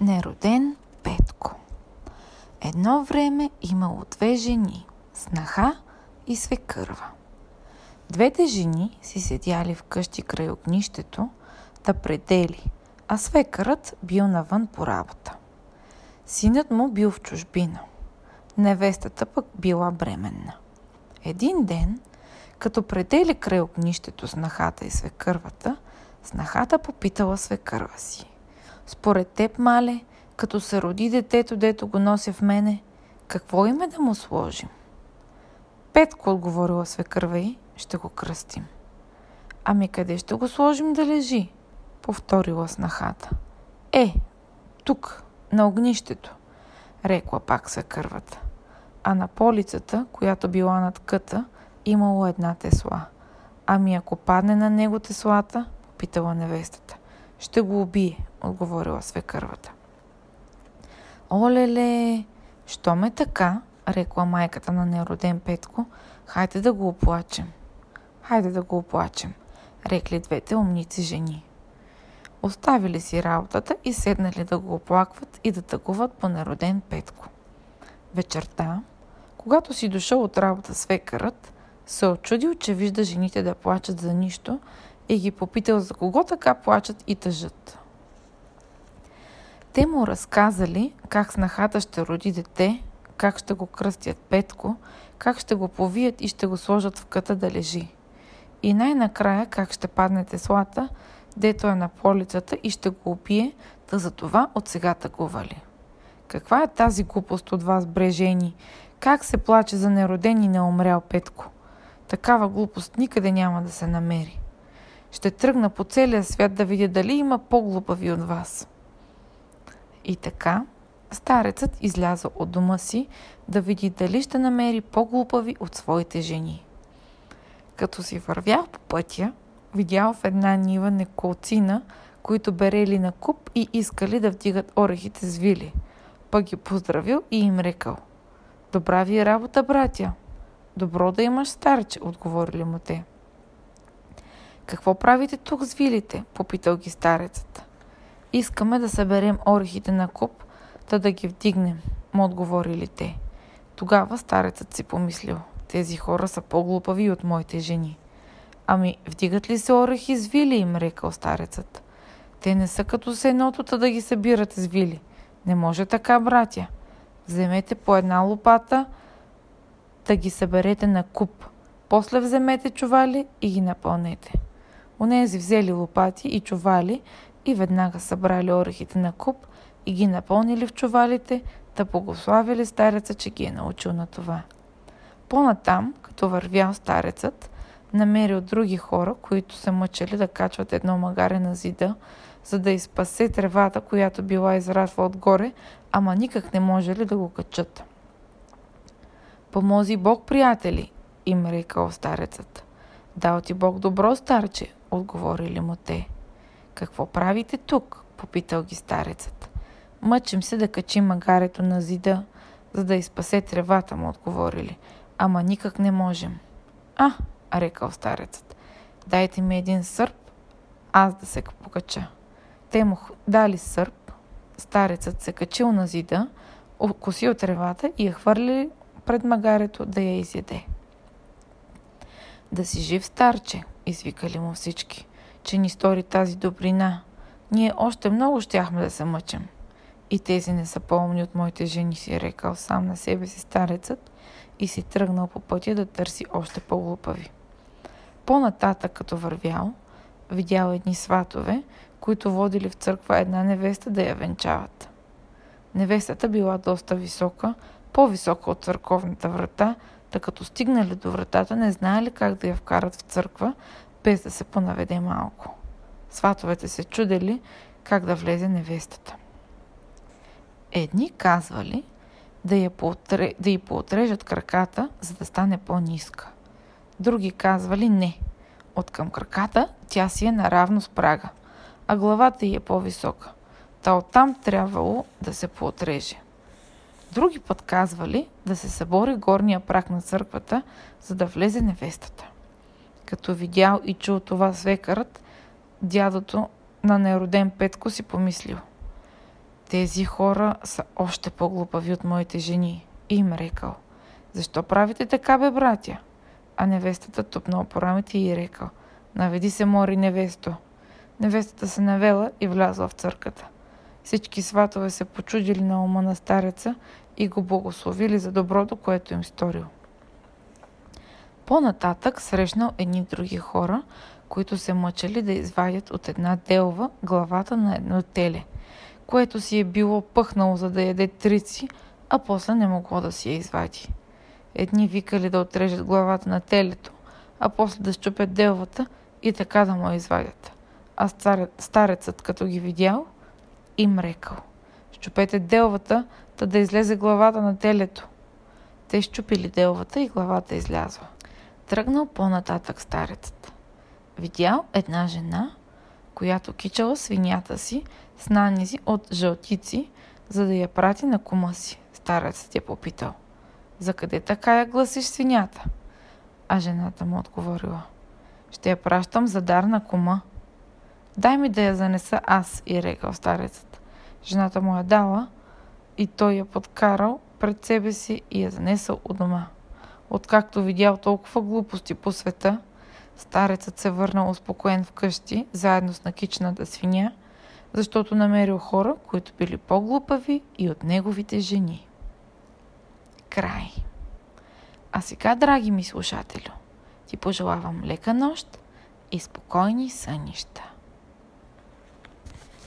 Нероден Петко. Едно време имало две жени – снаха и свекърва. Двете жени си седяли вкъщи край огнището да предели, а свекърът бил навън по работа. Синът му бил в чужбина. Невестата пък била бременна. Един ден, като предели край огнището снахата и свекървата, снахата попитала свекърва си: „Според теб, мале, като се роди детето, дето го нося в мене, какво име да му сложим?“ „Петко“, отговорила свекърва ѝ, „ще го кръстим.“ „Ами къде ще го сложим да лежи?“ повторила снахата. „Е, тук, на огнището“, рекла пак свекървата. А на полицата, която била над къта, имало една тесла. „Ами ако падне на него теслата?“ попитала невестата. „Ще го убие“, отговорила свекървата. „Олеле, що ме така?“ рекла майката на Нероден Петко. „Хайде да го оплачем.“ „Хайде да го оплачем“, рекли двете умници жени. Оставили си работата и седнали да го оплакват и да тъгуват по Нероден Петко. Вечерта, когато си дошъл от работа свекърът, се очудил, че вижда жените да плачат за нищо, и ги попитал за кого така плачат и тъжат. Те му разказали как снахата ще роди дете, как ще го кръстят Петко, как ще го повият и ще го сложат в къта да лежи. И най-накрая как ще падне теслата, дето е на полицата, и ще го убие, да за това от сега тъгували. „Каква е тази глупост от вас, брежени? Как се плаче за нероден и неумрял Петко? Такава глупост никъде няма да се намери. Ще тръгна по целия свят да видя дали има по-глупави от вас.“ И така, старецът излязъл от дома си да види дали ще намери по-глупави от своите жени. Като си вървял по пътя, видял в една нива неколцина, които берели на куп и искали да вдигат орехите с вили. Пък ги поздравил и им рекал: „Добра ви е работа, братя.“ „Добро да имаш, старче“, отговорили му те. „Какво правите тук с вилите?“ попитал ги старецът. „Искаме да съберем орехите на куп, да ги вдигнем“, му отговорили те. Тогава старецът си помислил: „Тези хора са по-глупави от моите жени.“ „Ами, вдигат ли се орехи с вили?“ им рекал старецът. „Те не са като сенотота да ги събирате с вили. Не може така, братя. Вземете по една лопата да ги съберете на куп. После вземете чували и ги напълнете.“ Онези взели лопати и чували и веднага събрали орехите на куп и ги напълнили в чувалите, да благославили стареца, че ги е научил на това. По-натам, като вървял старецът, намерил други хора, които се мъчели да качват едно магаре на зида, за да изпасе тревата, която била израсла отгоре, ама никак не можели да го качат. „Помози Бог, приятели“, им рекал старецът. „Дал ти Бог добро, старче“, отговорили му те. „Какво правите тук?“ попитал ги старецът. „Мъчим се да качим магарето на зида, за да изпасе тревата“, му отговорили. „Ама никак не можем.“ „А“, рекал старецът, „дайте ми един сърп, аз да се покача.“ Те му дали сърп, старецът се качил на зида, откосил тревата и я хвърли пред магарето да я изяде. „Да си жив, старче“, извикали му всички, „че ни стори тази добрина. Ние още много щяхме да се мъчим.“ „И тези не са по-умни от моите жени“, си рекал сам на себе си старецът и си тръгнал по пътя да търси още по-глупави. По-нататък, като вървял, видял едни сватове, които водили в църква една невеста да я венчават. Невестата била доста висока, по-висока от църковната врата, да като стигнали до вратата, не знаели как да я вкарат в църква, без да се понаведе малко. Сватовете се чудели как да влезе невестата. Едни казвали да й поотрежат краката, за да стане по-ниска. Други казвали не. Откъм краката тя си е наравно с прага, а главата й е по-висока. Та оттам трябвало да се поотрежи. Други път казвали да се събори горния праг на църквата, за да влезе невестата. Като видял и чул това свекърът, дядото на Нероден Петко си помислил: Тези хора са още по-глупави от моите жени. И им рекал: защо правите така, бе, братя? А невестата тупнала по рамите и рекал: наведи се, мори невесто. Невестата се навела и влязла в църката. Всички сватове се почудили на ума на стареца и го благословили за доброто, което им сторил. По-нататък срещнал едни други хора, които се мъчали да извадят от една делва главата на едно теле, което си е било пъхнало, за да яде трици, а после не могло да си я извади. Едни викали да отрежат главата на телето, а после да щупят делвата и така да му извадят. А старецът, като ги видял, им рекал: щупете делвата, та да излезе главата на телето. Те щупили делвата и главата излязла. Тръгнал по-нататък старецът. Видял една жена, която кичала свинята си с нанизи от жълтици, за да я прати на кума си. Старецът я попитал: за къде така я гласиш свинята? А жената му отговорила: ще я пращам за дар на кума. Дай ми да я занеса аз, и рекал старецът. Жената му я дала и той я подкарал пред себе си и я занесъл у дома. Откакто видял толкова глупости по света, старецът се върнал успокоен вкъщи, заедно с накичната свиня, защото намерил хора, които били по-глупави и от неговите жени. Край. А сега, драги ми слушателю, ти пожелавам лека нощ и спокойни сънища.